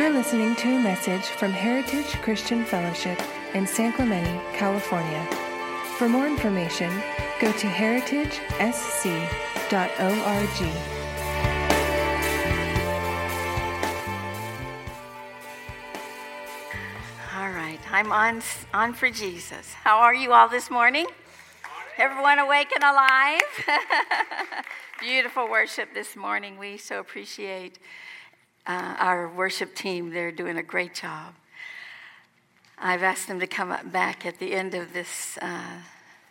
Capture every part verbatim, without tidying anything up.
You're listening to a message from Heritage Christian Fellowship in San Clemente, California. For more information, go to heritage s c dot org. All right, I'm on, on for Jesus. How are you all this morning? Everyone awake and alive? Beautiful worship this morning. We so appreciate uh, our worship team. They're doing a great job. I've asked them to come up back at the end of this uh,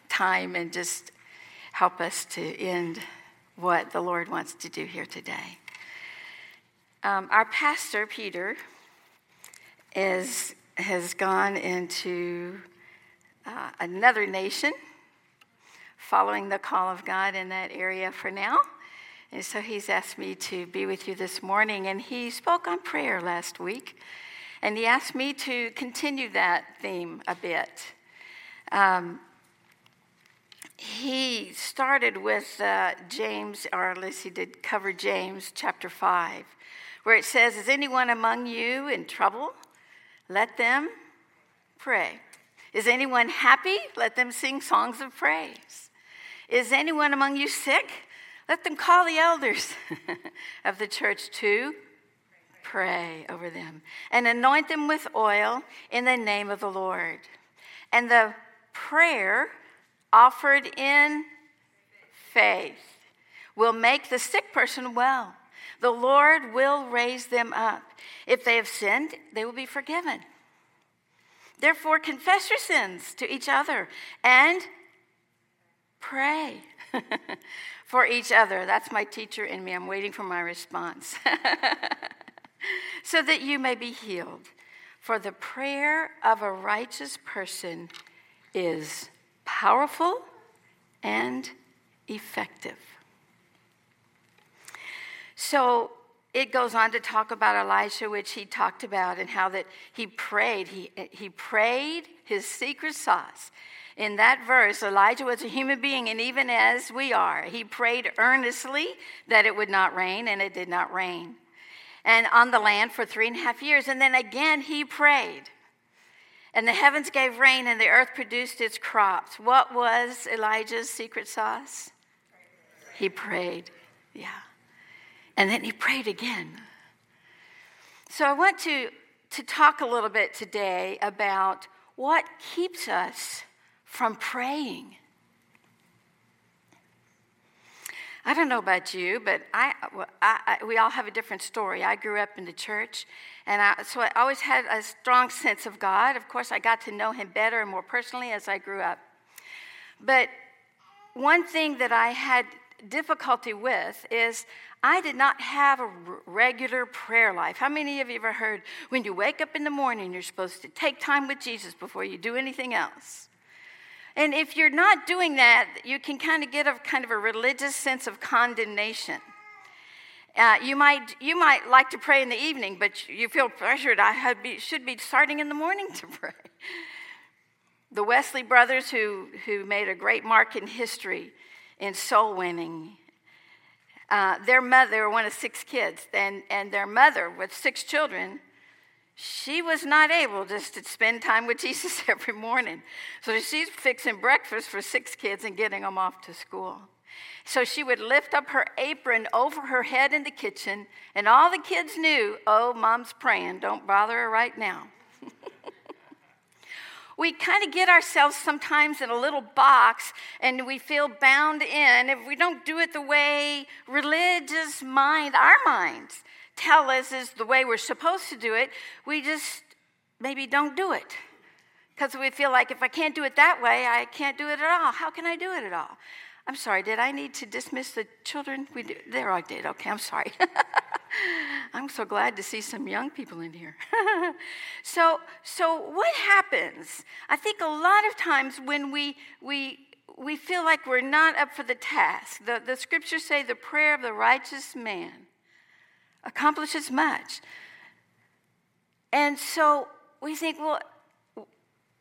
time and just help us to end what the Lord wants to do here today. Um, our pastor, Peter, is has gone into uh, another nation, following the call of God in that area for now. And so he's asked me to be with you this morning. And he spoke on prayer last week. And he asked me to continue that theme a bit. Um, he started with uh, James, or at least he did cover James chapter five, where it says, "Is anyone among you in trouble? Let them pray. Is anyone happy? Let them sing songs of praise. Is anyone among you sick? Let them call the elders of the church to pray over them and anoint them with oil in the name of the Lord. And the prayer offered in faith will make the sick person well. The Lord will raise them up. If they have sinned, they will be forgiven. Therefore, confess your sins to each other and pray for each other." That's my teacher in me. I'm waiting for my response. "So that you may be healed. For the prayer of a righteous person is powerful and effective." So it goes on to talk about Elijah, which he talked about, and how that he prayed. He, he prayed his secret sauce. In that verse, Elijah was a human being, and even as we are, he prayed earnestly that it would not rain, and it did not rain. And on the land for three and a half years, and then again he prayed. And the heavens gave rain, and the earth produced its crops. What was Elijah's secret sauce? He prayed, yeah. And then he prayed again. So I want to, to talk a little bit today about what keeps us from praying. I don't know about you, but I, I, I we all have a different story. I grew up in the church, and I, so I always had a strong sense of God. Of course, I got to know him better and more personally as I grew up. But one thing that I had difficulty with is I did not have a regular prayer life. How many of you ever heard, when you wake up in the morning, you're supposed to take time with Jesus before you do anything else? And if you're not doing that, you can kind of get a kind of a religious sense of condemnation. Uh, you might you might like to pray in the evening, but you feel pressured. I be, should be starting in the morning to pray. The Wesley brothers, who, who made a great mark in history in soul winning, uh, their mother, they were one of six kids, and, and their mother with six children, she was not able just to spend time with Jesus every morning. So she's fixing breakfast for six kids and getting them off to school. So she would lift up her apron over her head in the kitchen, and all the kids knew, "Oh, Mom's praying. Don't bother her right now." We kind of get ourselves sometimes in a little box, and we feel bound in. If we don't do it the way religious mind, our minds, tell us is the way we're supposed to do it, we just maybe don't do it. Because we feel like, if I can't do it that way, I can't do it at all. How can I do it at all? I'm sorry, did I need to dismiss the children? We do. There, I did. Okay, I'm sorry. I'm so glad to see some young people in here. so, so what happens? I think a lot of times when we we we feel like we're not up for the task. The the scriptures say the prayer of the righteous man accomplishes much. And so we think, well,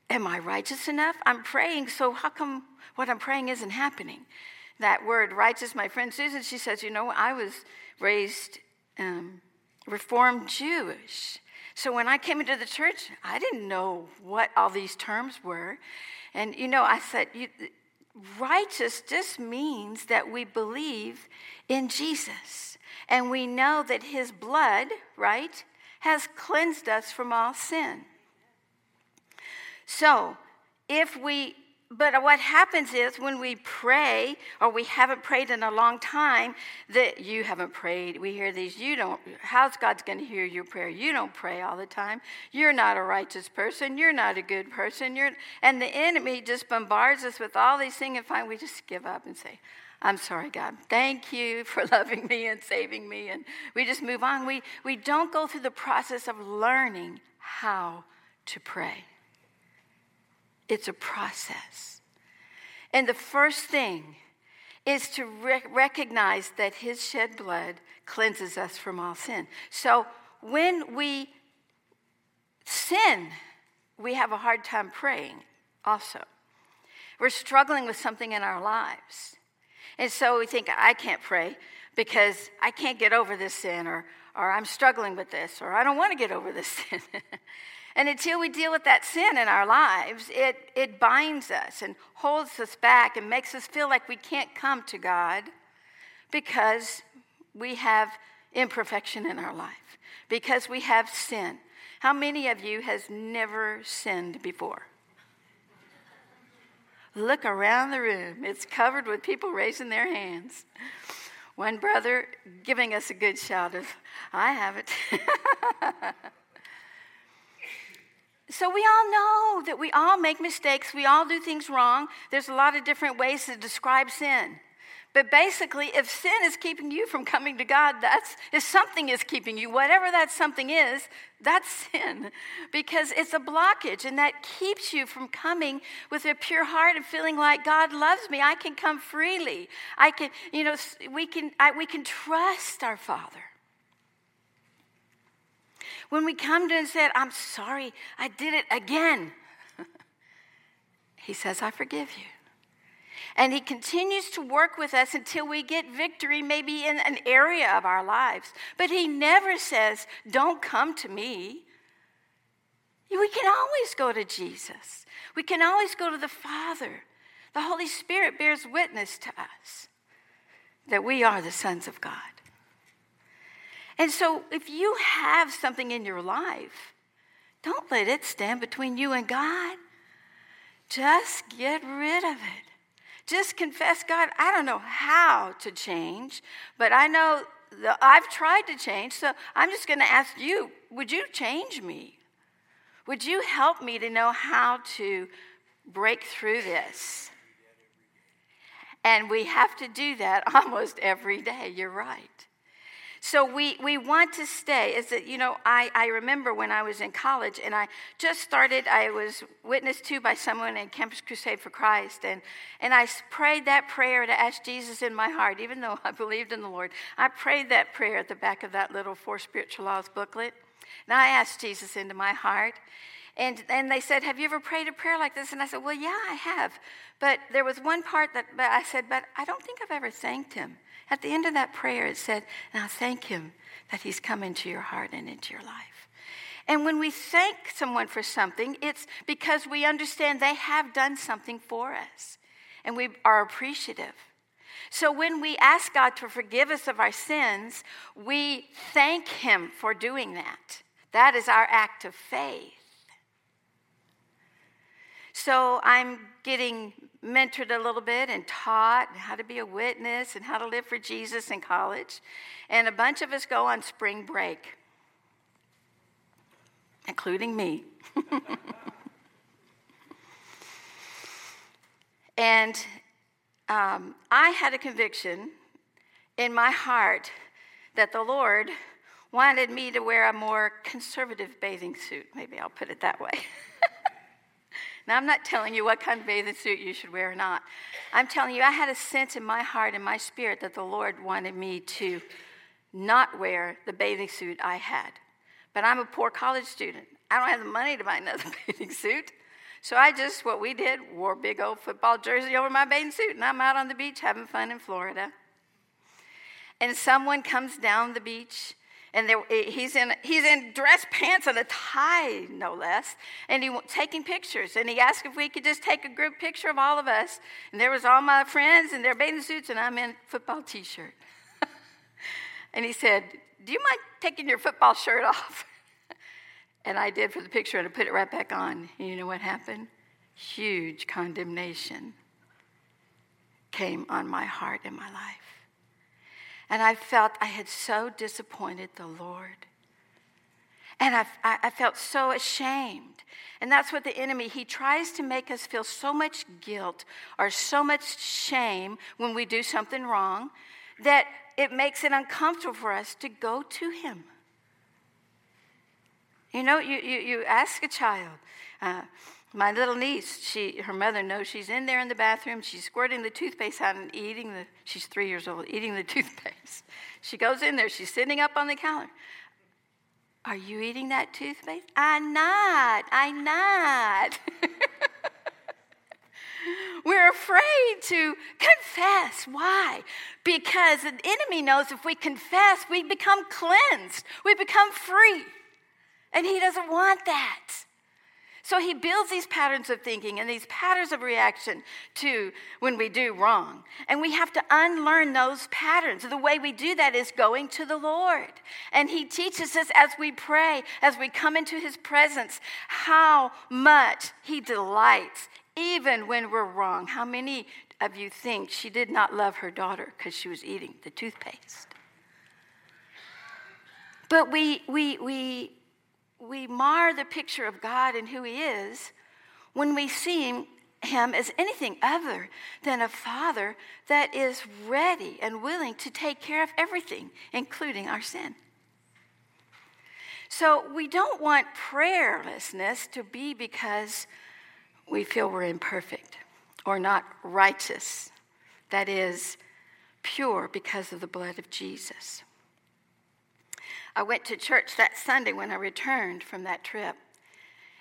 am I righteous enough? I'm praying, so how come what I'm praying isn't happening? That word righteous, my friend Susan, she says, you know, I was raised um, Reformed Jewish, So when I came into the church, I didn't know what all these terms were. And, you know, I said, you, righteous just means that we believe in Jesus. And we know that his blood, right, has cleansed us from all sin. So if we, but what happens is when we pray, or we haven't prayed in a long time, that you haven't prayed. We hear these, you don't, how's God's going to hear your prayer? You don't pray all the time. You're not a righteous person. You're not a good person. You're, and the enemy just bombards us with all these things, and finally we just give up and say, I'm sorry, God. Thank you for loving me and saving me. And we just move on. We, we don't go through the process of learning how to pray. It's a process. And the first thing is to re- recognize that his shed blood cleanses us from all sin. So when we sin, we have a hard time praying also. We're struggling with something in our lives. And so we think, I can't pray because I can't get over this sin, or, or I'm struggling with this, or I don't want to get over this sin. And until we deal with that sin in our lives, it, it binds us and holds us back and makes us feel like we can't come to God because we have imperfection in our life, because we have sin. How many of you has never sinned before? Look around the room. It's covered with people raising their hands. One brother giving us a good shout of, I haven't. So we all know that we all make mistakes. We all do things wrong. There's a lot of different ways to describe sin. But basically, if sin is keeping you from coming to God, that's if something is keeping you, whatever that something is, that's sin. Because it's a blockage, and that keeps you from coming with a pure heart and feeling like God loves me. I can come freely. I can, you know, we can, I, we can trust our Father. When we come to him and say, I'm sorry, I did it again, he says, I forgive you. And he continues to work with us until we get victory, maybe in an area of our lives. But he never says, don't come to me. We can always go to Jesus. We can always go to the Father. The Holy Spirit bears witness to us that we are the sons of God. And so if you have something in your life, don't let it stand between you and God. Just get rid of it. Just confess, God, I don't know how to change, but I know that I've tried to change, so I'm just going to ask you, would you change me? Would you help me to know how to break through this? And we have to do that almost every day. You're right. So we, we want to stay. Is that, you know, I, I remember when I was in college and I just started, I was witnessed to by someone in Campus Crusade for Christ. And, and I prayed that prayer to ask Jesus in my heart, even though I believed in the Lord. I prayed that prayer at the back of that little Four Spiritual Laws booklet. And I asked Jesus into my heart. And and they said, have you ever prayed a prayer like this? And I said, well, yeah, I have. But there was one part that but I said, but I don't think I've ever thanked him. At the end of that prayer, it said, now thank him that he's come into your heart and into your life. And when we thank someone for something, it's because we understand they have done something for us, and we are appreciative. So when we ask God to forgive us of our sins, we thank him for doing that. That is our act of faith. So I'm getting mentored a little bit and taught how to be a witness and how to live for Jesus in college. And a bunch of us go on spring break, including me. And um, I had a conviction in my heart that the Lord wanted me to wear a more conservative bathing suit. Maybe I'll put it that way. Now, I'm not telling you what kind of bathing suit you should wear or not. I'm telling you, I had a sense in my heart and my spirit that the Lord wanted me to not wear the bathing suit I had. But I'm a poor college student. I don't have the money to buy another bathing suit. So I just, what we did, wore a big old football jersey over my bathing suit, and I'm out on the beach having fun in Florida. And someone comes down the beach And there, he's in he's in dress pants and a tie, no less. And he taking pictures. And he asked if we could just take a group picture of all of us. And there was all my friends in their bathing suits, and I'm in a football T-shirt. And he said, "Do you mind taking your football shirt off?" And I did for the picture, and I put it right back on. And you know what happened? Huge condemnation came on my heart and my life. And I felt I had so disappointed the Lord. And I, I, I felt so ashamed. And that's what the enemy, he tries to make us feel so much guilt or so much shame when we do something wrong that it makes it uncomfortable for us to go to him. You know, you, you, you ask a child. Uh, my little niece, she her mother knows she's in there in the bathroom. She's squirting the toothpaste out and eating the, she's three years old, eating the toothpaste. She goes in there. She's sitting up on the counter. "Are you eating that toothpaste?" "I'm not. I'm not." We're afraid to confess. Why? Because the enemy knows if we confess, we become cleansed. We become free. And he doesn't want that. So he builds these patterns of thinking and these patterns of reaction to when we do wrong. And we have to unlearn those patterns. The way we do that is going to the Lord. And he teaches us as we pray, as we come into his presence, how much he delights, even when we're wrong. How many of you think she did not love her daughter because she was eating the toothpaste? But we we we... We mar the picture of God and who he is when we see him as anything other than a father that is ready and willing to take care of everything, including our sin. So we don't want prayerlessness to be because we feel we're imperfect or not righteous, that is, pure because of the blood of Jesus. I went to church that Sunday when I returned from that trip.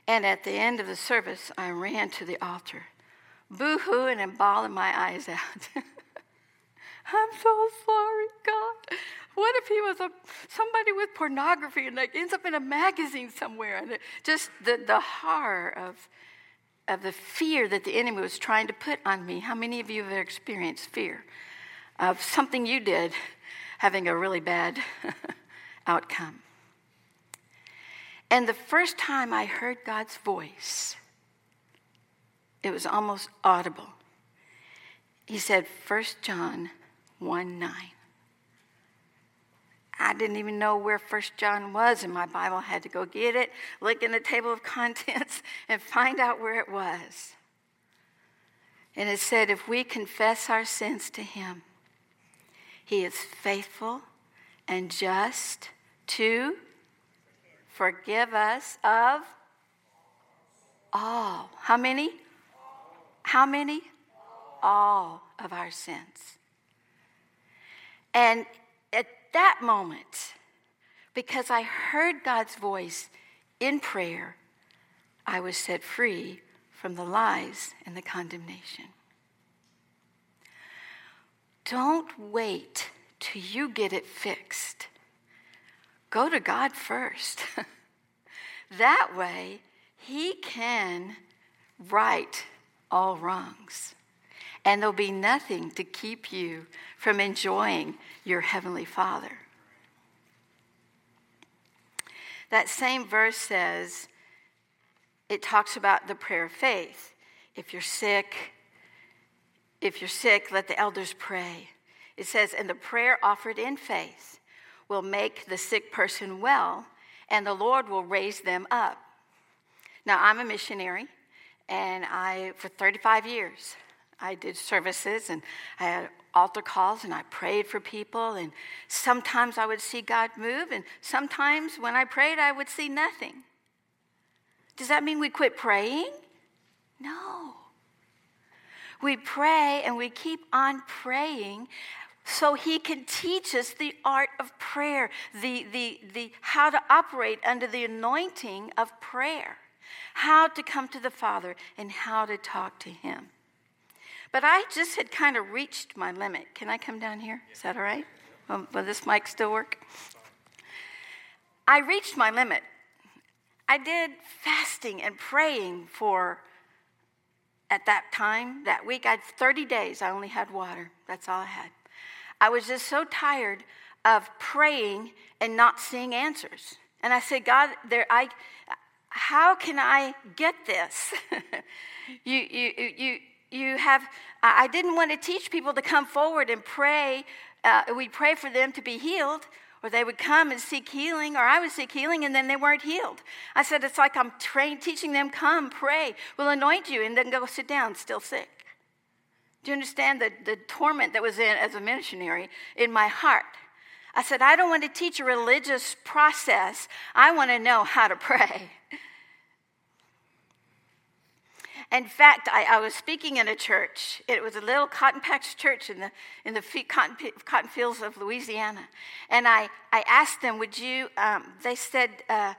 And at the end of the service, I ran to the altar, boo-hooing and bawling my eyes out. "I'm so sorry, God. What if he was a somebody with pornography and like ends up in a magazine somewhere?" And it, just the, the horror of, of the fear that the enemy was trying to put on me. How many of you have experienced fear of something you did having a really bad outcome? And the first time I heard God's voice, it was almost audible. He said, First John one nine. I didn't even know where First John was in my Bible. I had to go get it, look in the table of contents, and find out where it was. And it said, if we confess our sins to him, he is faithful and just to forgive us of all. How many? How many? All of our sins. And at that moment, because I heard God's voice in prayer, I was set free from the lies and the condemnation. Don't wait till you get it fixed. Go to God first. That way, he can right all wrongs. And there'll be nothing to keep you from enjoying your Heavenly Father. That same verse says, it talks about the prayer of faith. If you're sick, if you're sick, let the elders pray. It says, and the prayer offered in faith will make the sick person well, and the Lord will raise them up. Now, I'm a missionary, and I, for thirty-five years, I did services, and I had altar calls, and I prayed for people, and sometimes I would see God move, and sometimes when I prayed, I would see nothing. Does that mean we quit praying? No. We pray, and we keep on praying, so he can teach us the art of prayer, the, the, the how to operate under the anointing of prayer, how to come to the Father, and how to talk to him. But I just had kind of reached my limit. Can I come down here? Is that all right? Will, will this mic still work? I reached my limit. I did fasting and praying for, at that time, that week, I had thirty days. I only had water. That's all I had. I was just so tired of praying and not seeing answers. And I said, God, there, I, how can I get this? you, you, you, you have. I didn't want to teach people to come forward and pray. Uh, we pray for them to be healed, or they would come and seek healing, or I would seek healing, and then they weren't healed. I said, it's like I'm trained, teaching them, come, pray, we'll anoint you, and then go sit down, still sick. Do you understand the, the torment that was in, as a missionary, in my heart? I said, I don't want to teach a religious process. I want to know how to pray. In fact, I, I was speaking in a church. It was a little cotton-patch church in the in the cotton, cotton fields of Louisiana. And I, I asked them, would you, um, they said, uh,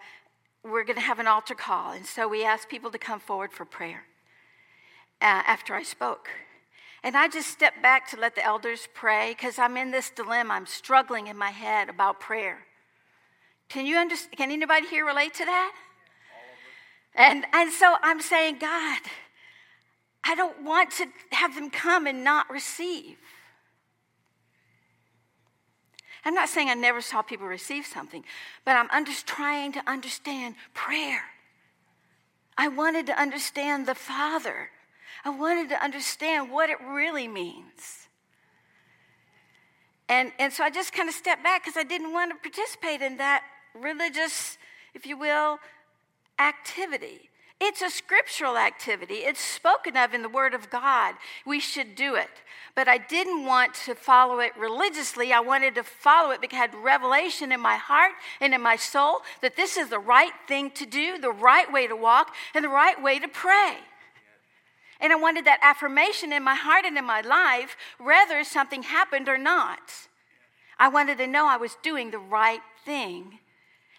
we're going to have an altar call. And so we asked people to come forward for prayer uh, after I spoke. And I just stepped back to let the elders pray because I'm in this dilemma. I'm struggling in my head about prayer. Can you understand? Can anybody here relate to that? And and so I'm saying, God, I don't want to have them come and not receive. I'm not saying I never saw people receive something, but I'm under, trying to understand prayer. I wanted to understand the Father. I wanted to understand what it really means. And, and so I just kind of stepped back because I didn't want to participate in that religious, if you will, activity. It's a scriptural activity. It's spoken of in the Word of God. We should do it. But I didn't want to follow it religiously. I wanted to follow it because I had revelation in my heart and in my soul that this is the right thing to do, the right way to walk, and the right way to pray. And I wanted that affirmation in my heart and in my life, whether something happened or not. I wanted to know I was doing the right thing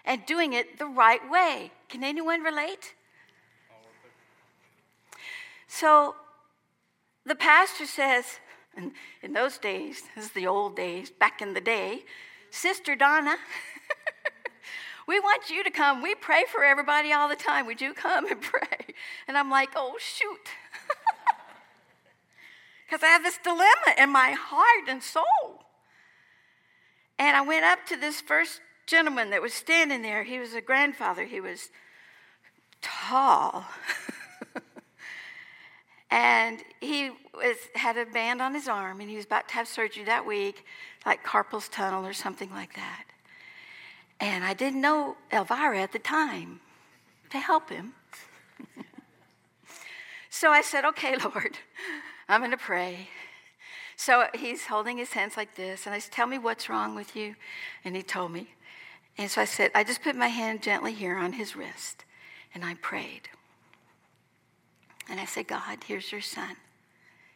and doing it the right way. Can anyone relate? So the pastor says, and in those days, this is the old days, back in the day, Sister Donna, we want you to come. We pray for everybody all the time. Would you come and pray? And I'm like, oh, shoot. Because I have this dilemma in my heart and soul. And I went up to this first gentleman that was standing there. He was a grandfather. He was tall. And he was, had a band on his arm, and he was about to have surgery that week, like carpal tunnel or something like that. And I didn't know Elvira at the time to help him. So I said, okay, Lord, I'm going to pray. So he's holding his hands like this, and I said, tell me what's wrong with you. And he told me. And so I said, I just put my hand gently here on his wrist, and I prayed. And I said, God, here's your son.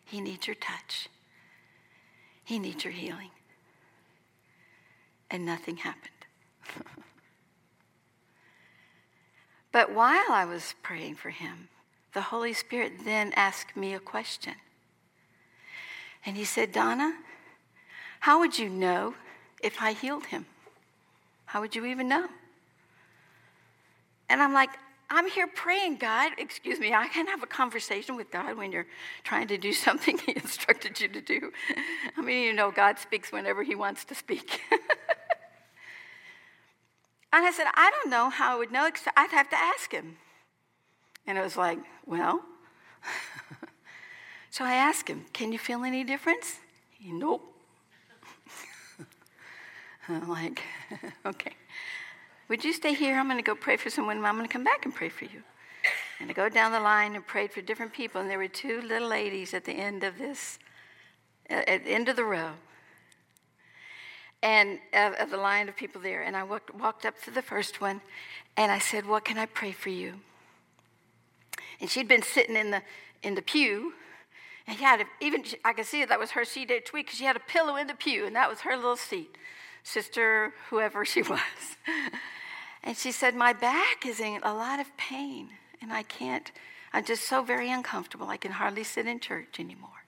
He needs your touch. He needs your healing. And nothing happened. But while I was praying for him, the Holy Spirit then asked me a question. And he said, Donna, how would you know if I healed him? How would you even know? And I'm like, I'm here praying, God. Excuse me, I can't have a conversation with God when you're trying to do something he instructed you to do. I mean, you know, God speaks whenever he wants to speak. And I said, I don't know how I would know. I'd have to ask him. And it was like, well. So I asked him, can you feel any difference? He, nope. I'm like, okay. Would you stay here? I'm going to go pray for someone, and I'm going to come back and pray for you. And I go down the line and prayed for different people, and there were two little ladies at the end of this, at the end of the row, and of, of the line of people there. And I walked, walked up to the first one, and I said, what can I pray for you? And she'd been sitting in the in the pew, and she had a, even I could see that was her seat each week because she had a pillow in the pew, and that was her little seat. Sister, whoever she was. And she said, my back is in a lot of pain, and I can't, I'm just so very uncomfortable. I can hardly sit in church anymore.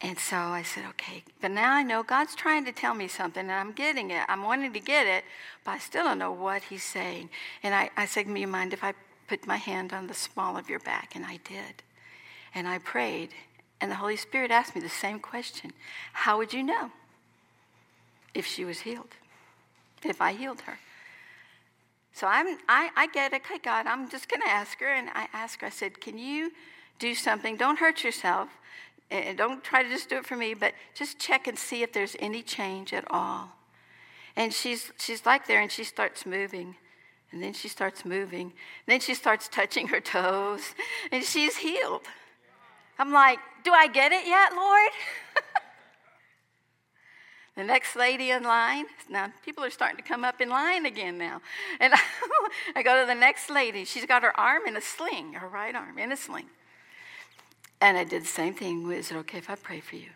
And so I said, okay, but now I know God's trying to tell me something, and I'm getting it. I'm wanting to get it, but I still don't know what he's saying. And I, I said, do you mind if I put my hand on the small of your back? And I did. And I prayed, and the Holy Spirit asked me the same question. How would you know if she was healed, if I healed her? So I'm, I, I get it. Okay, God, I'm just going to ask her. And I asked her, I said, can you do something? Don't hurt yourself. And don't try to just do it for me, but just check and see if there's any change at all. And she's she's like there, and she starts moving. And then she starts moving. And then she starts touching her toes, and she's healed. I'm like, do I get it yet, Lord? The next lady in line, now people are starting to come up in line again now. And I, I go to the next lady. She's got her arm in a sling, her right arm in a sling. And I did the same thing. Is it okay if I pray for you?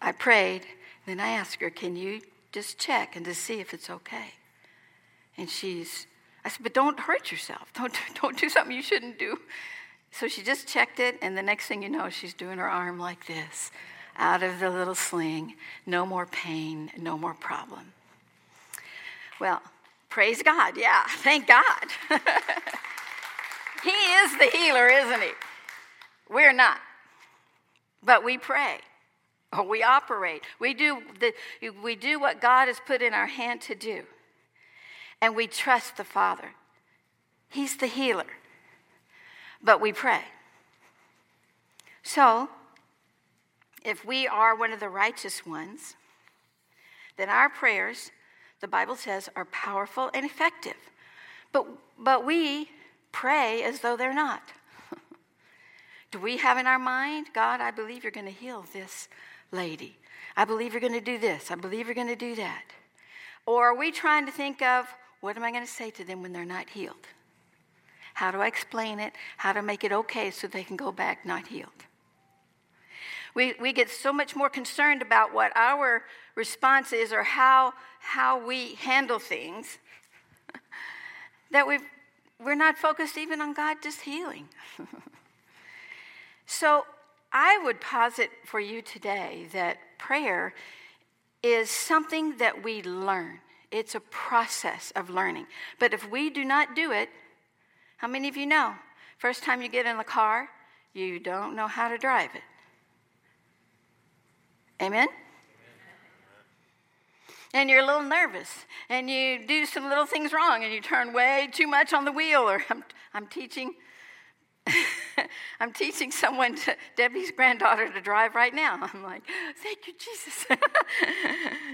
I prayed. Then I asked her, can you just check and to see if it's okay? And she's, I said, but don't hurt yourself. Don't, don't do something you shouldn't do. So she just checked it, and the next thing you know, she's doing her arm like this, out of the little sling. No more pain, no more problem. Well, praise God. Yeah, thank God. He is the healer, isn't he? We're not, but we pray, or we operate. We do the, we do what God has put in our hand to do, and we trust the Father. He's the healer, but we pray. So, if we are one of the righteous ones, then our prayers, the Bible says, are powerful and effective, but, but we pray as though they're not. Do we have in our mind, God, I believe you're going to heal this lady. I believe you're going to do this. I believe you're going to do that. Or are we trying to think of, what am I going to say to them when they're not healed? How do I explain it? How to make it okay so they can go back not healed? We we get so much more concerned about what our response is or how how we handle things that we've, we're not focused even on God just healing. So I would posit for you today that prayer is something that we learn. It's a process of learning. But if we do not do it, how many of you know? First time you get in the car, you don't know how to drive it. Amen? And you're a little nervous, and you do some little things wrong, and you turn way too much on the wheel, or I'm, I'm teaching... I'm teaching someone, to, Debbie's granddaughter, to drive right now. I'm like, thank you, Jesus.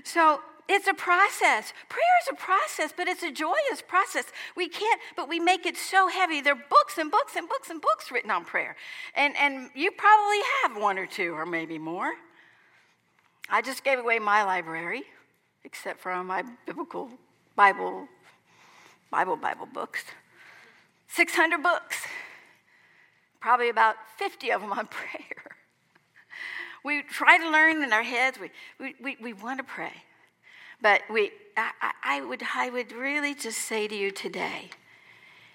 So it's a process. Prayer is a process, but it's a joyous process. We can't, but we make it so heavy. There are books and books and books and books written on prayer. And, and you probably have one or two or maybe more. I just gave away my library, except for my biblical Bible, Bible, Bible books. six hundred books. Probably about fifty of them on prayer. We try to learn in our heads. We we, we, we want to pray. But we I, I would I would really just say to you today,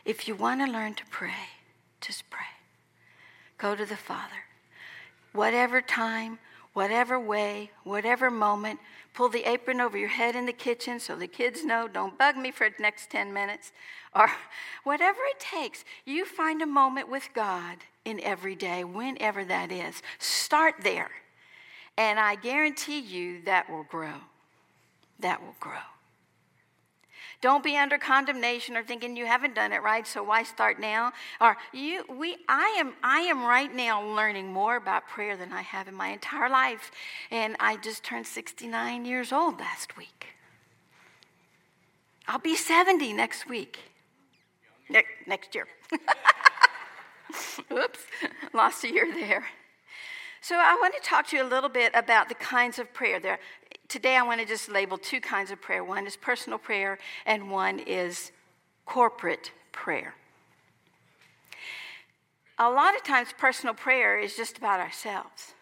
if you want to learn to pray, just pray. Go to the Father. Whatever time, whatever way, whatever moment, pull the apron over your head in the kitchen so the kids know, don't bug me for the next ten minutes. Or whatever it takes, you find a moment with God in every day, whenever that is. Start there. And I guarantee you that will grow. That will grow. Don't be under condemnation or thinking you haven't done it right, so why start now? Or you, we, I am, I am right now learning more about prayer than I have in my entire life, and I just turned sixty-nine years old last week. I'll be seventy next week, ne- next year. Oops, lost a year there. So I want to talk to you a little bit about the kinds of prayer there. Today I want to just label two kinds of prayer. One is personal prayer and one is corporate prayer. A lot of times personal prayer is just about ourselves.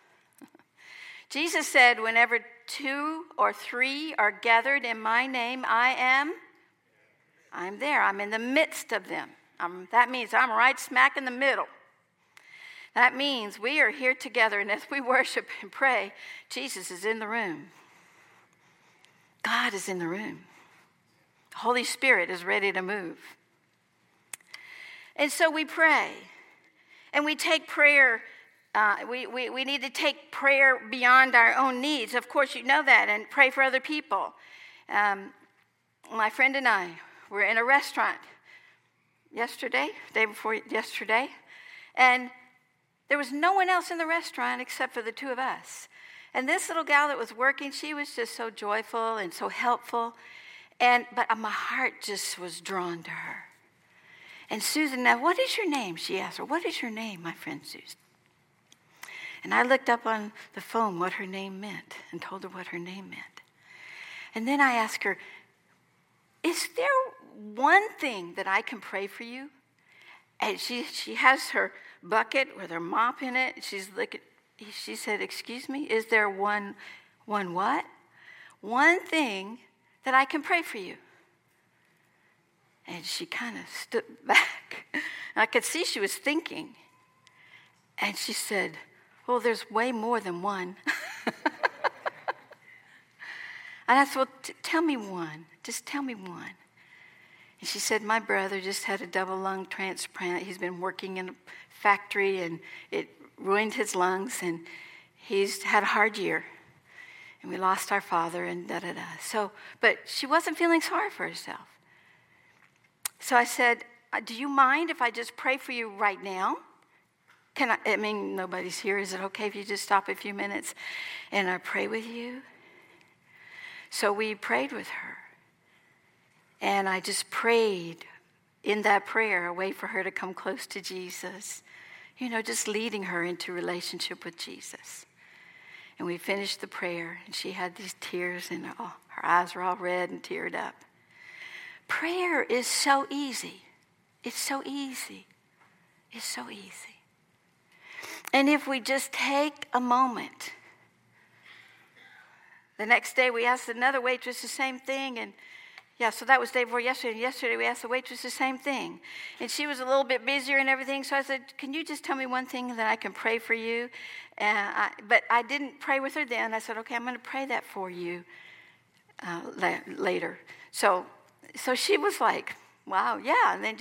Jesus said, whenever two or three are gathered in my name, I am, I'm there. I'm in the midst of them. I'm, that means I'm right smack in the middle. That means we are here together, and as we worship and pray, Jesus is in the room. God is in the room. The Holy Spirit is ready to move. And so we pray, and we take prayer. Uh, we, we, we need to take prayer beyond our own needs. Of course, you know that, and pray for other people. Um, my friend and I were in a restaurant yesterday, day before yesterday, and there was no one else in the restaurant except for the two of us. And this little gal that was working, she was just so joyful and so helpful. And but my heart just was drawn to her. And Susan, now, what is your name? She asked her, what is your name, my friend Susan? And I looked up on the phone what her name meant and told her what her name meant. And then I asked her, is there one thing that I can pray for you? And she she has her bucket with her mop in it. She's looking, she said, excuse me, is there one, one what? One thing that I can pray for you. And she kind of stood back. And I could see she was thinking. And she said, well, there's way more than one. And I said, well, t- tell me one. Just tell me one. And she said, my brother just had a double lung transplant. He's been working in a factory, and it ruined his lungs, and he's had a hard year. And we lost our father, and da-da-da. So, but she wasn't feeling sorry for herself. So I said, do you mind if I just pray for you right now? Can I, I mean, nobody's here. Is it okay if you just stop a few minutes and I pray with you? So we prayed with her, and I just prayed in that prayer, a way for her to come close to Jesus, you know, just leading her into relationship with Jesus. And we finished the prayer, and she had these tears, and oh, her eyes were all red and teared up. Prayer is so easy. It's so easy. It's so easy. And if we just take a moment. The next day, we asked another waitress the same thing. And, yeah, so that was the day before yesterday. And yesterday, we asked the waitress the same thing. And she was a little bit busier and everything. So I said, can you just tell me one thing that I can pray for you? And I, but I didn't pray with her then. I said, okay, I'm going to pray that for you uh, la- later. So so she was like, wow, yeah. And then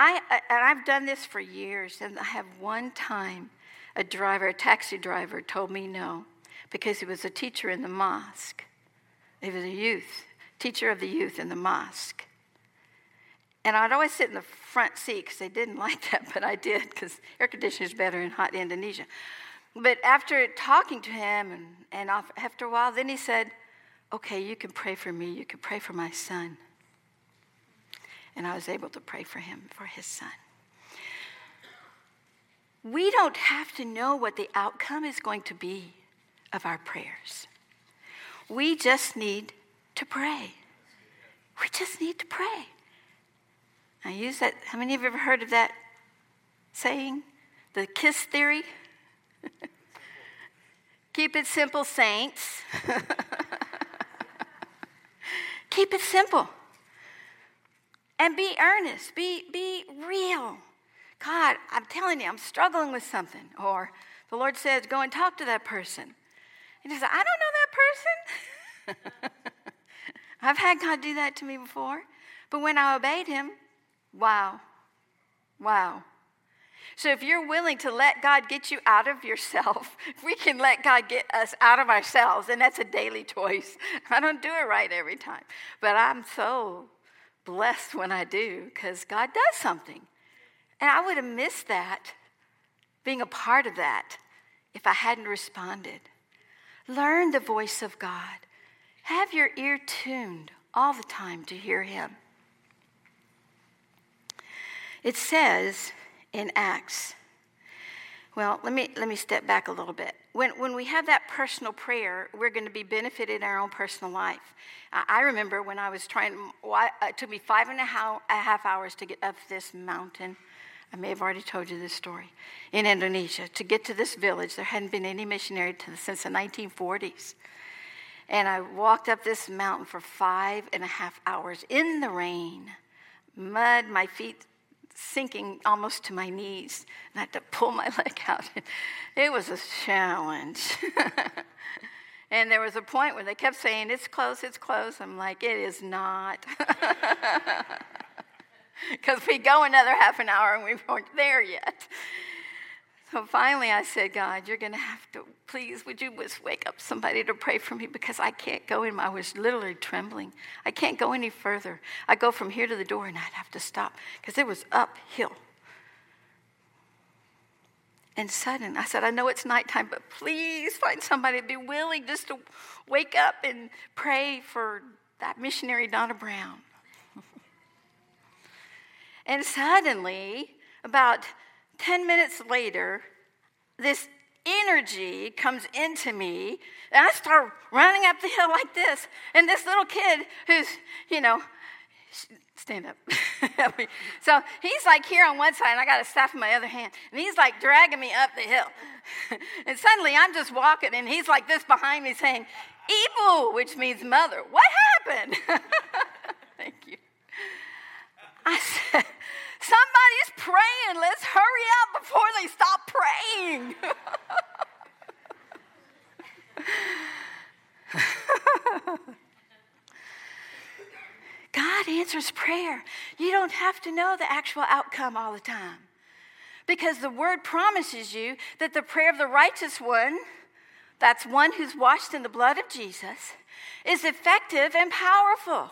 I, I, and I've done this for years. And I have one time a driver, a taxi driver, told me no, because he was a teacher in the mosque. He was a youth, teacher of the youth in the mosque. And I'd always sit in the front seat because they didn't like that, but I did because air conditioning is better in hot Indonesia. But after talking to him and, and after a while, then he said, okay, you can pray for me. You can pray for my son. And I was able to pray for him, for his son. We don't have to know what the outcome is going to be of our prayers. We just need to pray. We just need to pray. I use that. How many of you have ever heard of that saying? The KISS theory? Keep it simple, saints. Keep it simple. And be earnest. Be, be real. God, I'm telling you, I'm struggling with something. Or the Lord says, go and talk to that person. And he said, I don't know that person. I've had God do that to me before. But when I obeyed him, wow, wow. So if you're willing to let God get you out of yourself, we can let God get us out of ourselves. And that's a daily choice. I don't do it right every time. But I'm so blessed when I do, because God does something. And I would have missed that, being a part of that, if I hadn't responded. Learn the voice of God. Have your ear tuned all the time to hear him. It says in Acts, well, let me let me step back a little bit. When when we have that personal prayer, we're going to be benefited in our own personal life. I, I remember when I was trying, well, it took me five and a half, a half hours to get up this mountain. I may have already told you this story, in Indonesia, to get to this village. There hadn't been any missionary since the nineteen forties. And I walked up this mountain for five and a half hours in the rain, mud, my feet sinking almost to my knees, and I had to pull my leg out. It was a challenge. And there was a point where they kept saying, it's close, it's close. I'm like, it is not. Because we go another half an hour and we weren't there yet. So finally I said, God, you're going to have to, please, would you just wake up somebody to pray for me? Because I can't go in. I was literally trembling. I can't go any further. I go from here to the door and I'd have to stop because it was uphill. And sudden, I said, I know it's nighttime, but please find somebody to be willing just to wake up and pray for that missionary Donna Brown. And suddenly, about ten minutes later, this energy comes into me, and I start running up the hill like this. And this little kid who's, you know, stand up. So he's like here on one side, and I got a staff in my other hand. And he's like dragging me up the hill. And suddenly I'm just walking, and he's like this behind me saying, Ibu, which means mother. What happened? Thank you. I said, somebody's praying. Let's hurry up before they stop praying. God answers prayer. You don't have to know the actual outcome all the time, because the word promises you that the prayer of the righteous one, that's one who's washed in the blood of Jesus, is effective and powerful.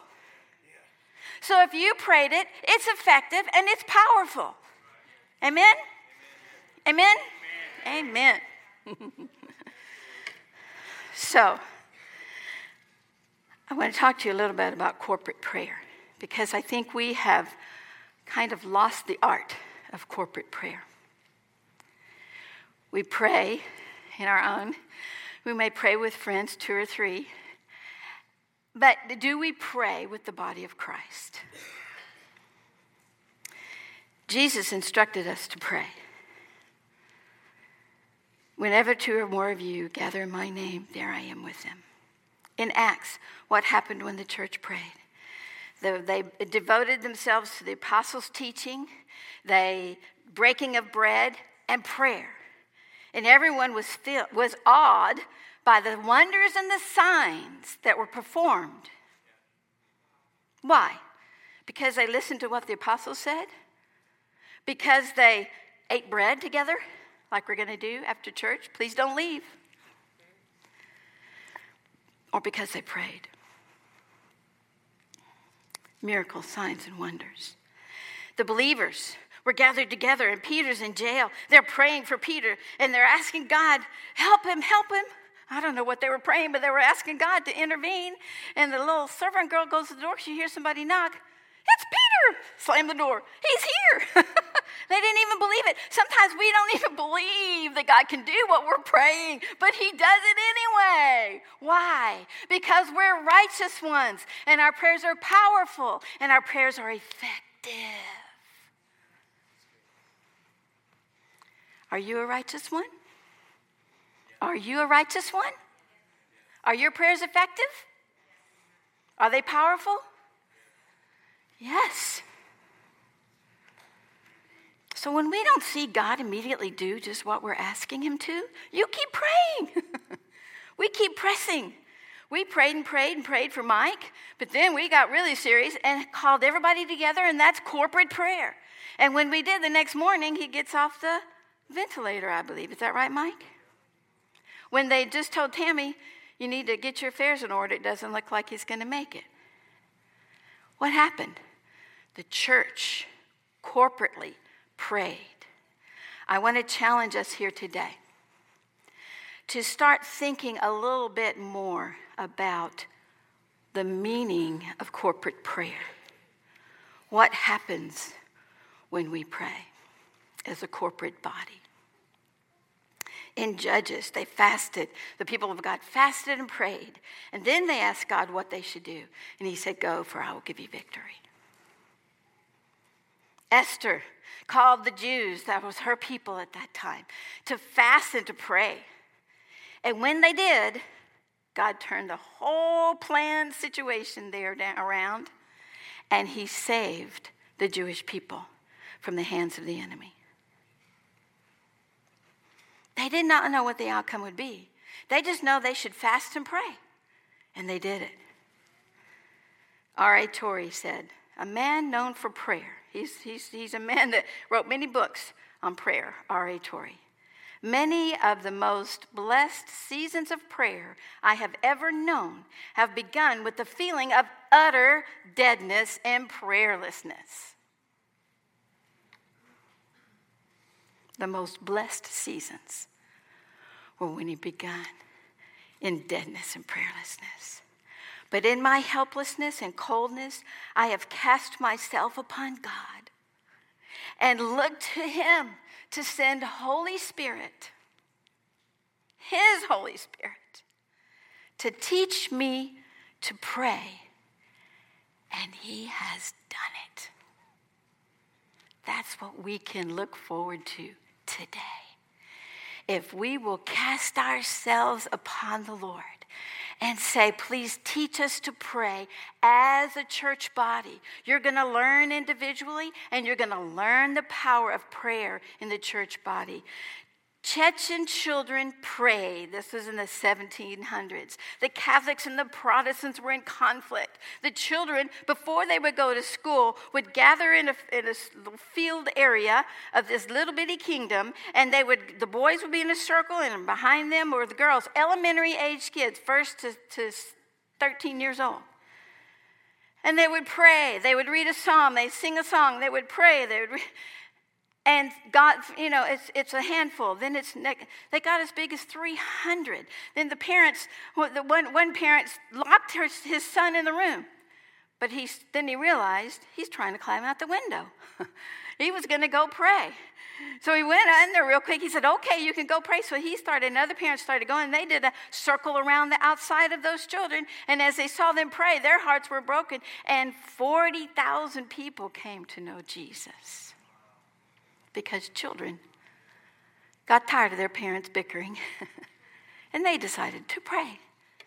So if you prayed it, it's effective and it's powerful. Amen? Amen? Amen. Amen. So, I want to talk to you a little bit about corporate prayer, because I think we have kind of lost the art of corporate prayer. We pray in our own. We may pray with friends, two or three. But do we pray with the body of Christ? Jesus instructed us to pray. Whenever two or more of you gather in my name, there I am with them. In Acts, what happened when the church prayed? They devoted themselves to the apostles' teaching, the breaking of bread, and prayer. And everyone was filled, was awed by the wonders and the signs that were performed. Why? Because they listened to what the apostles said? Because they ate bread together, like we're going to do after church? Please don't leave. Or because they prayed. Miracles, signs, and wonders. The believers were gathered together, and Peter's in jail. They're praying for Peter, and they're asking God, help him, help him. I don't know what they were praying, but they were asking God to intervene. And the little servant girl goes to the door. She hears somebody knock. It's Peter! Slam the door. He's here! They didn't even believe it. Sometimes we don't even believe that God can do what we're praying, but he does it anyway. Why? Because we're righteous ones, and our prayers are powerful, and our prayers are effective. Are you a righteous one? Are you a righteous one? Are your prayers effective? Are they powerful? Yes. So when we don't see God immediately do just what we're asking him to, you keep praying. We keep pressing. We prayed and prayed and prayed for Mike, but then we got really serious and called everybody together, and that's corporate prayer. And when we did, the next morning, he gets off the ventilator, I believe. Is that right, Mike? When they just told Tammy, you need to get your affairs in order, it doesn't look like he's going to make it. What happened? The church corporately prayed. I want to challenge us here today to start thinking a little bit more about the meaning of corporate prayer. What happens when we pray as a corporate body? In Judges, they fasted. The people of God fasted and prayed. And then they asked God what they should do. And he said, go, for I will give you victory. Esther called the Jews, that was her people at that time, to fast and to pray. And when they did, God turned the whole planned situation there around. And he saved the Jewish people from the hands of the enemy. They did not know what the outcome would be. They just know they should fast and pray. And they did it. R A Torrey said, a man known for prayer. He's, he's, he's a man that wrote many books on prayer, R A Torrey. Many of the most blessed seasons of prayer I have ever known have begun with the feeling of utter deadness and prayerlessness. The most blessed seasons were when he began in deadness and prayerlessness. But in my helplessness and coldness, I have cast myself upon God and looked to him to send Holy Spirit, his Holy Spirit, to teach me to pray. And he has done it. That's what we can look forward to today. If we will cast ourselves upon the Lord and say, please teach us to pray as a church body. You're going to learn individually, and you're going to learn the power of prayer in the church body. Chechen children pray. This was in the seventeen hundreds. The Catholics and the Protestants were in conflict. The children, before they would go to school, would gather in a, in a field area of this little bitty kingdom, and they would, the boys would be in a circle, and behind them were the girls, elementary age kids, first to, to thirteen years old. And they would pray. They would read a psalm. They'd sing a song. They would pray. They would read. And God, you know, it's it's a handful. Then it's they got as big as three hundred. Then the parents, the one one parent locked her, his son in the room, but he then he realized he's trying to climb out the window. He was going to go pray, so he went in there real quick. He said, "Okay, you can go pray." So he started, and other parents started going. They did a circle around the outside of those children, and as they saw them pray, their hearts were broken, and forty thousand people came to know Jesus. Because children got tired of their parents bickering, and they decided to pray.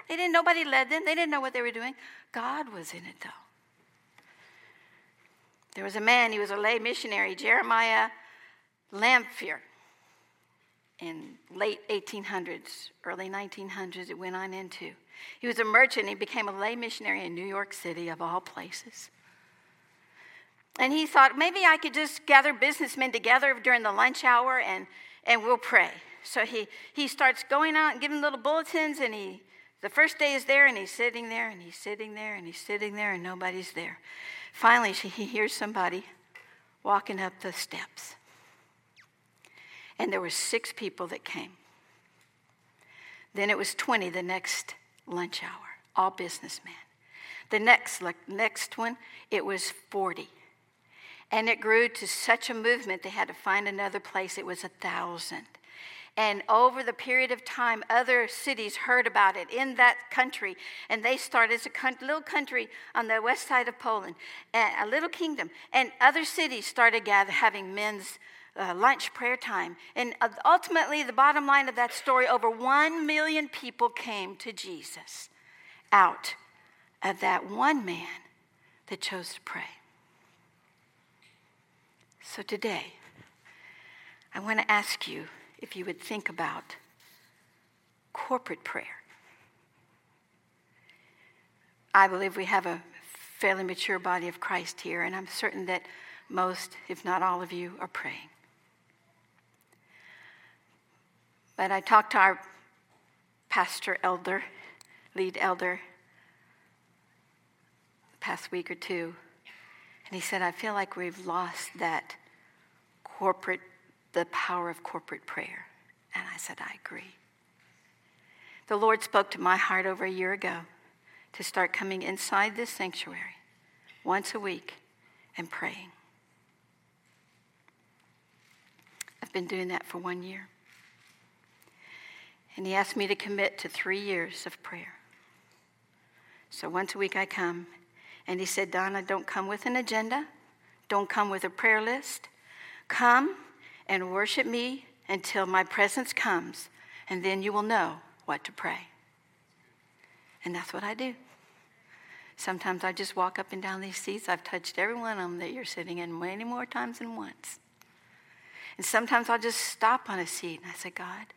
They didn't, nobody led them. They didn't know what they were doing. God was in it, though. There was a man, he was a lay missionary, Jeremiah Lanphier, in late eighteen hundreds, early nineteen hundreds, it went on into. He was a merchant. He became a lay missionary in New York City, of all places. And he thought, maybe I could just gather businessmen together during the lunch hour and, and we'll pray. So he, he starts going out and giving little bulletins, and he the first day is there, and he's sitting there, and he's sitting there, and he's sitting there, and nobody's there. Finally, he hears somebody walking up the steps. And there were six people that came. Then it was twenty the next lunch hour, all businessmen. The next, like, next one, it was forty. And it grew to such a movement, they had to find another place. It was a thousand. And over the period of time, other cities heard about it in that country. And they started as a little country on the west side of Poland, a little kingdom. And other cities started gather, having men's uh, lunch prayer time. And ultimately, the bottom line of that story, over one million people came to Jesus out of that one man that chose to pray. So today, I want to ask you if you would think about corporate prayer. I believe we have a fairly mature body of Christ here, and I'm certain that most, if not all of you, are praying. But I talked to our pastor elder, lead elder, the past week or two, and he said, I feel like we've lost that corporate, the power of corporate prayer. And I said, I agree. The Lord spoke to my heart over a year ago to start coming inside this sanctuary once a week and praying. I've been doing that for one year. And he asked me to commit to three years of prayer. So once a week I come. And he said, Donna, don't come with an agenda. Don't come with a prayer list. Come and worship me until my presence comes, and then you will know what to pray. And that's what I do. Sometimes I just walk up and down these seats. I've touched every one of them that you're sitting in many more times than once. And sometimes I'll just stop on a seat and I say, God,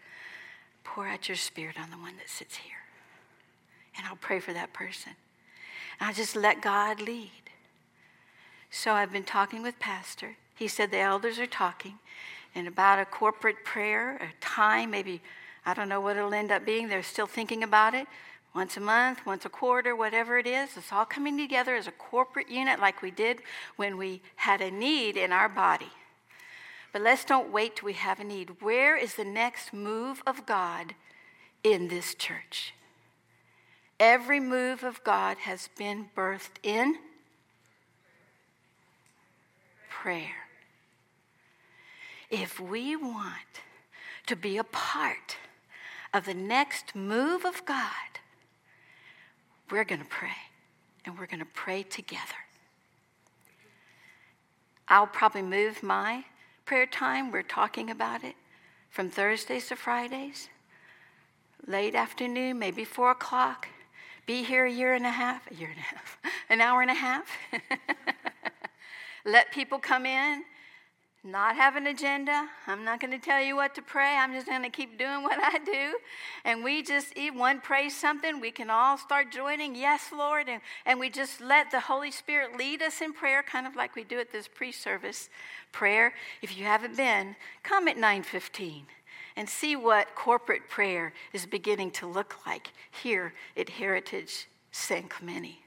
pour out your spirit on the one that sits here. And I'll pray for that person. And I'll just let God lead. So I've been talking with Pastor. He said the elders are talking. And about a corporate prayer, a time, maybe, I don't know what it'll end up being. They're still thinking about it. Once a month, once a quarter, whatever it is, it's all coming together as a corporate unit like we did when we had a need in our body. But let's don't wait till we have a need. Where is the next move of God in this church? Every move of God has been birthed in prayer. If we want to be a part of the next move of God, we're going to pray, and we're going to pray together. I'll probably move my prayer time. We're talking about it from Thursdays to Fridays, late afternoon, maybe four o'clock. Be here a year and a half, a year and a half, an hour and a half. Let people come in, not have an agenda. I'm not going to tell you what to pray. I'm just going to keep doing what I do. And we just, if one prays something, we can all start joining, yes, Lord. And, and we just let the Holy Spirit lead us in prayer, kind of like we do at this pre-service prayer. If you haven't been, come at nine fifteen and see what corporate prayer is beginning to look like here at Heritage San Clemente.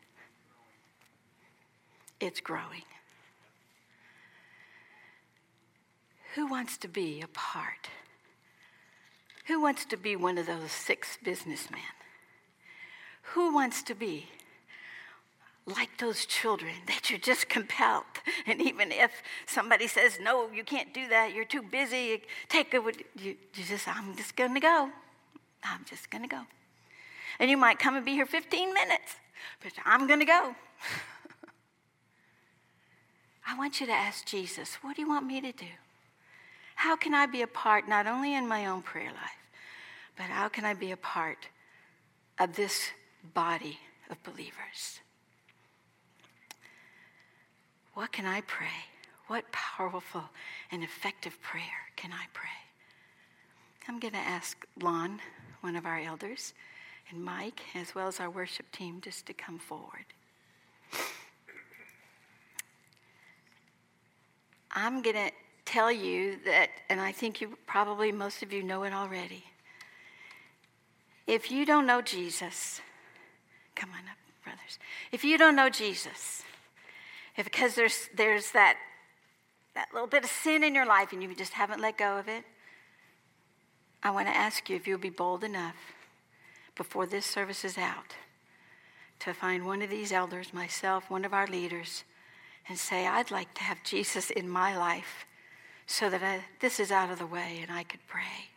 It's growing. Who wants to be a part? Who wants to be one of those six businessmen? Who wants to be like those children that you're just compelled? And even if somebody says, no, you can't do that, you're too busy, take it, you, you just, I'm just going to go. I'm just going to go. And you might come and be here fifteen minutes, but I'm going to go. I want you to ask Jesus, what do you want me to do? How can I be a part, not only in my own prayer life, but how can I be a part of this body of believers? What can I pray? What powerful and effective prayer can I pray? I'm going to ask Lon, one of our elders, and Mike, as well as our worship team, just to come forward. I'm going to tell you that, and I think you probably, most of you know it already. If you don't know Jesus, come on up, brothers. If you don't know Jesus, if, because there's there's that that little bit of sin in your life and you just haven't let go of it, I want to ask you if you'll be bold enough before this service is out to find one of these elders, myself, one of our leaders, and say, I'd like to have Jesus in my life, so that I, this is out of the way and I could pray.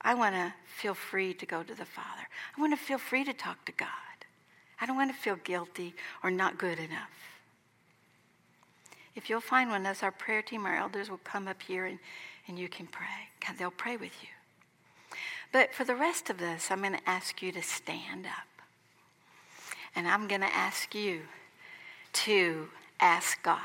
I want to feel free to go to the Father. I want to feel free to talk to God. I don't want to feel guilty or not good enough. If you'll find one, that's our prayer team. Our elders will come up here and, and you can pray. God, they'll pray with you. But for the rest of this, I'm going to ask you to stand up. And I'm going to ask you to ask God.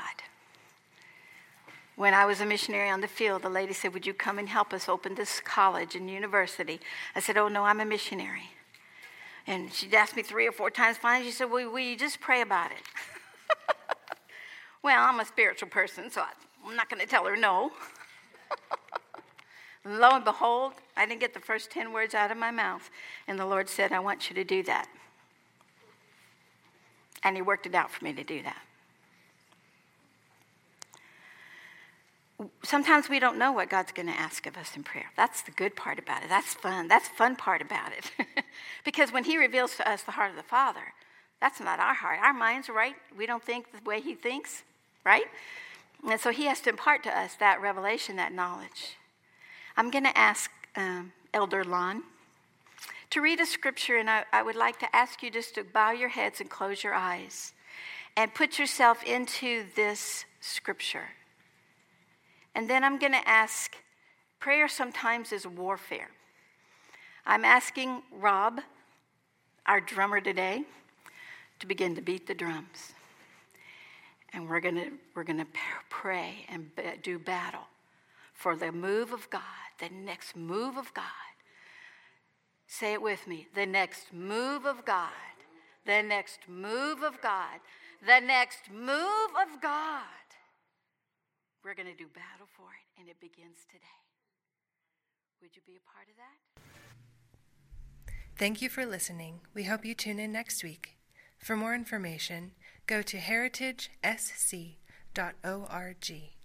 When I was a missionary on the field, the lady said, would you come and help us open this college and university? I said, oh, no, I'm a missionary. And she asked me three or four times. Finally, she said, well, will you just pray about it? Well, I'm a spiritual person, so I'm not going to tell her no. Lo and behold, I didn't get the first ten words out of my mouth. And the Lord said, I want you to do that. And he worked it out for me to do that. Sometimes we don't know what God's going to ask of us in prayer. That's the good part about it. That's fun. That's the fun part about it. Because when he reveals to us the heart of the Father, that's not our heart. Our mind's right. We don't think the way he thinks, right? And so he has to impart to us that revelation, that knowledge. I'm going to ask um, Elder Lon to read a scripture, and I, I would like to ask you just to bow your heads and close your eyes and put yourself into this scripture. And then I'm going to ask, prayer sometimes is warfare. I'm asking Rob, our drummer today, to begin to beat the drums. And we're going to we're going to pray and do battle for the move of God, the next move of God. Say it with me. The next move of God. The next move of God. The next move of God. We're going to do battle for it, and it begins today. Would you be a part of that? Thank you for listening. We hope you tune in next week. For more information, go to heritage s c dot org.